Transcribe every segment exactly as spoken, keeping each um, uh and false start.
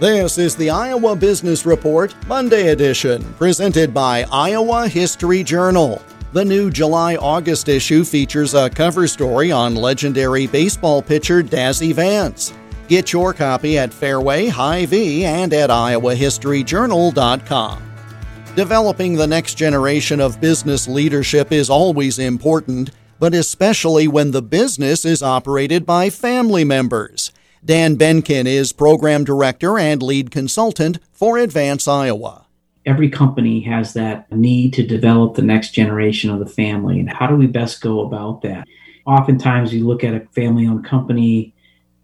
This is the Iowa Business Report, Monday edition, presented by Iowa History Journal. The new July-August issue features a cover story on legendary baseball pitcher Dazzy Vance. Get your copy at Fairway, Hy-Vee, and at iowa history journal dot com. Developing the next generation of business leadership is always important, but especially when the business is operated by family members. Dan Benkin is Program Director and Lead Consultant for Advance Iowa. Every company has that need to develop the next generation of the family, and how do we best go about that? Oftentimes you look at a family-owned company,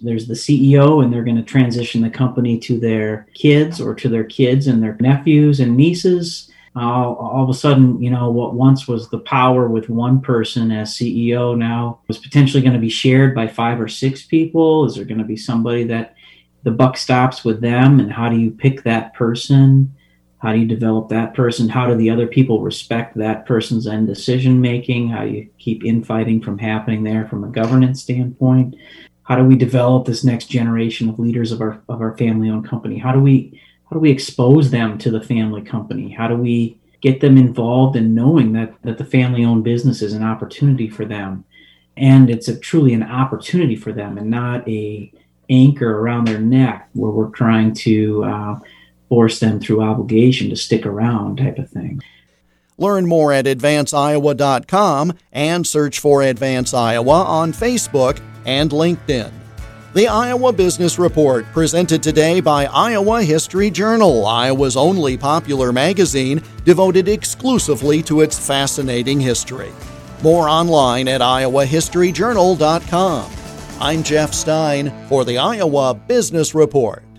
there's the C E O, and they're going to transition the company to their kids or to their kids and their nephews and nieces. All, all of a sudden, you know, what once was the power with one person as C E O now is potentially going to be shared by five or six people. Is there going to be somebody that the buck stops with them? And how do you pick that person? How do you develop that person? How do the other people respect that person's end decision making? How do you keep infighting from happening there from a governance standpoint? How do we develop this next generation of leaders of our of our family-owned company? How do we How do we expose them to the family company? How do we get them involved in knowing that, that the family-owned business is an opportunity for them? And it's a, truly an opportunity for them and not a anchor around their neck where we're trying to uh, force them through obligation to stick around type of thing. Learn more at advance iowa dot com and search for Advance Iowa on Facebook and LinkedIn. The Iowa Business Report, presented today by Iowa History Journal, Iowa's only popular magazine devoted exclusively to its fascinating history. More online at iowa history journal dot com. I'm Jeff Stein for the Iowa Business Report.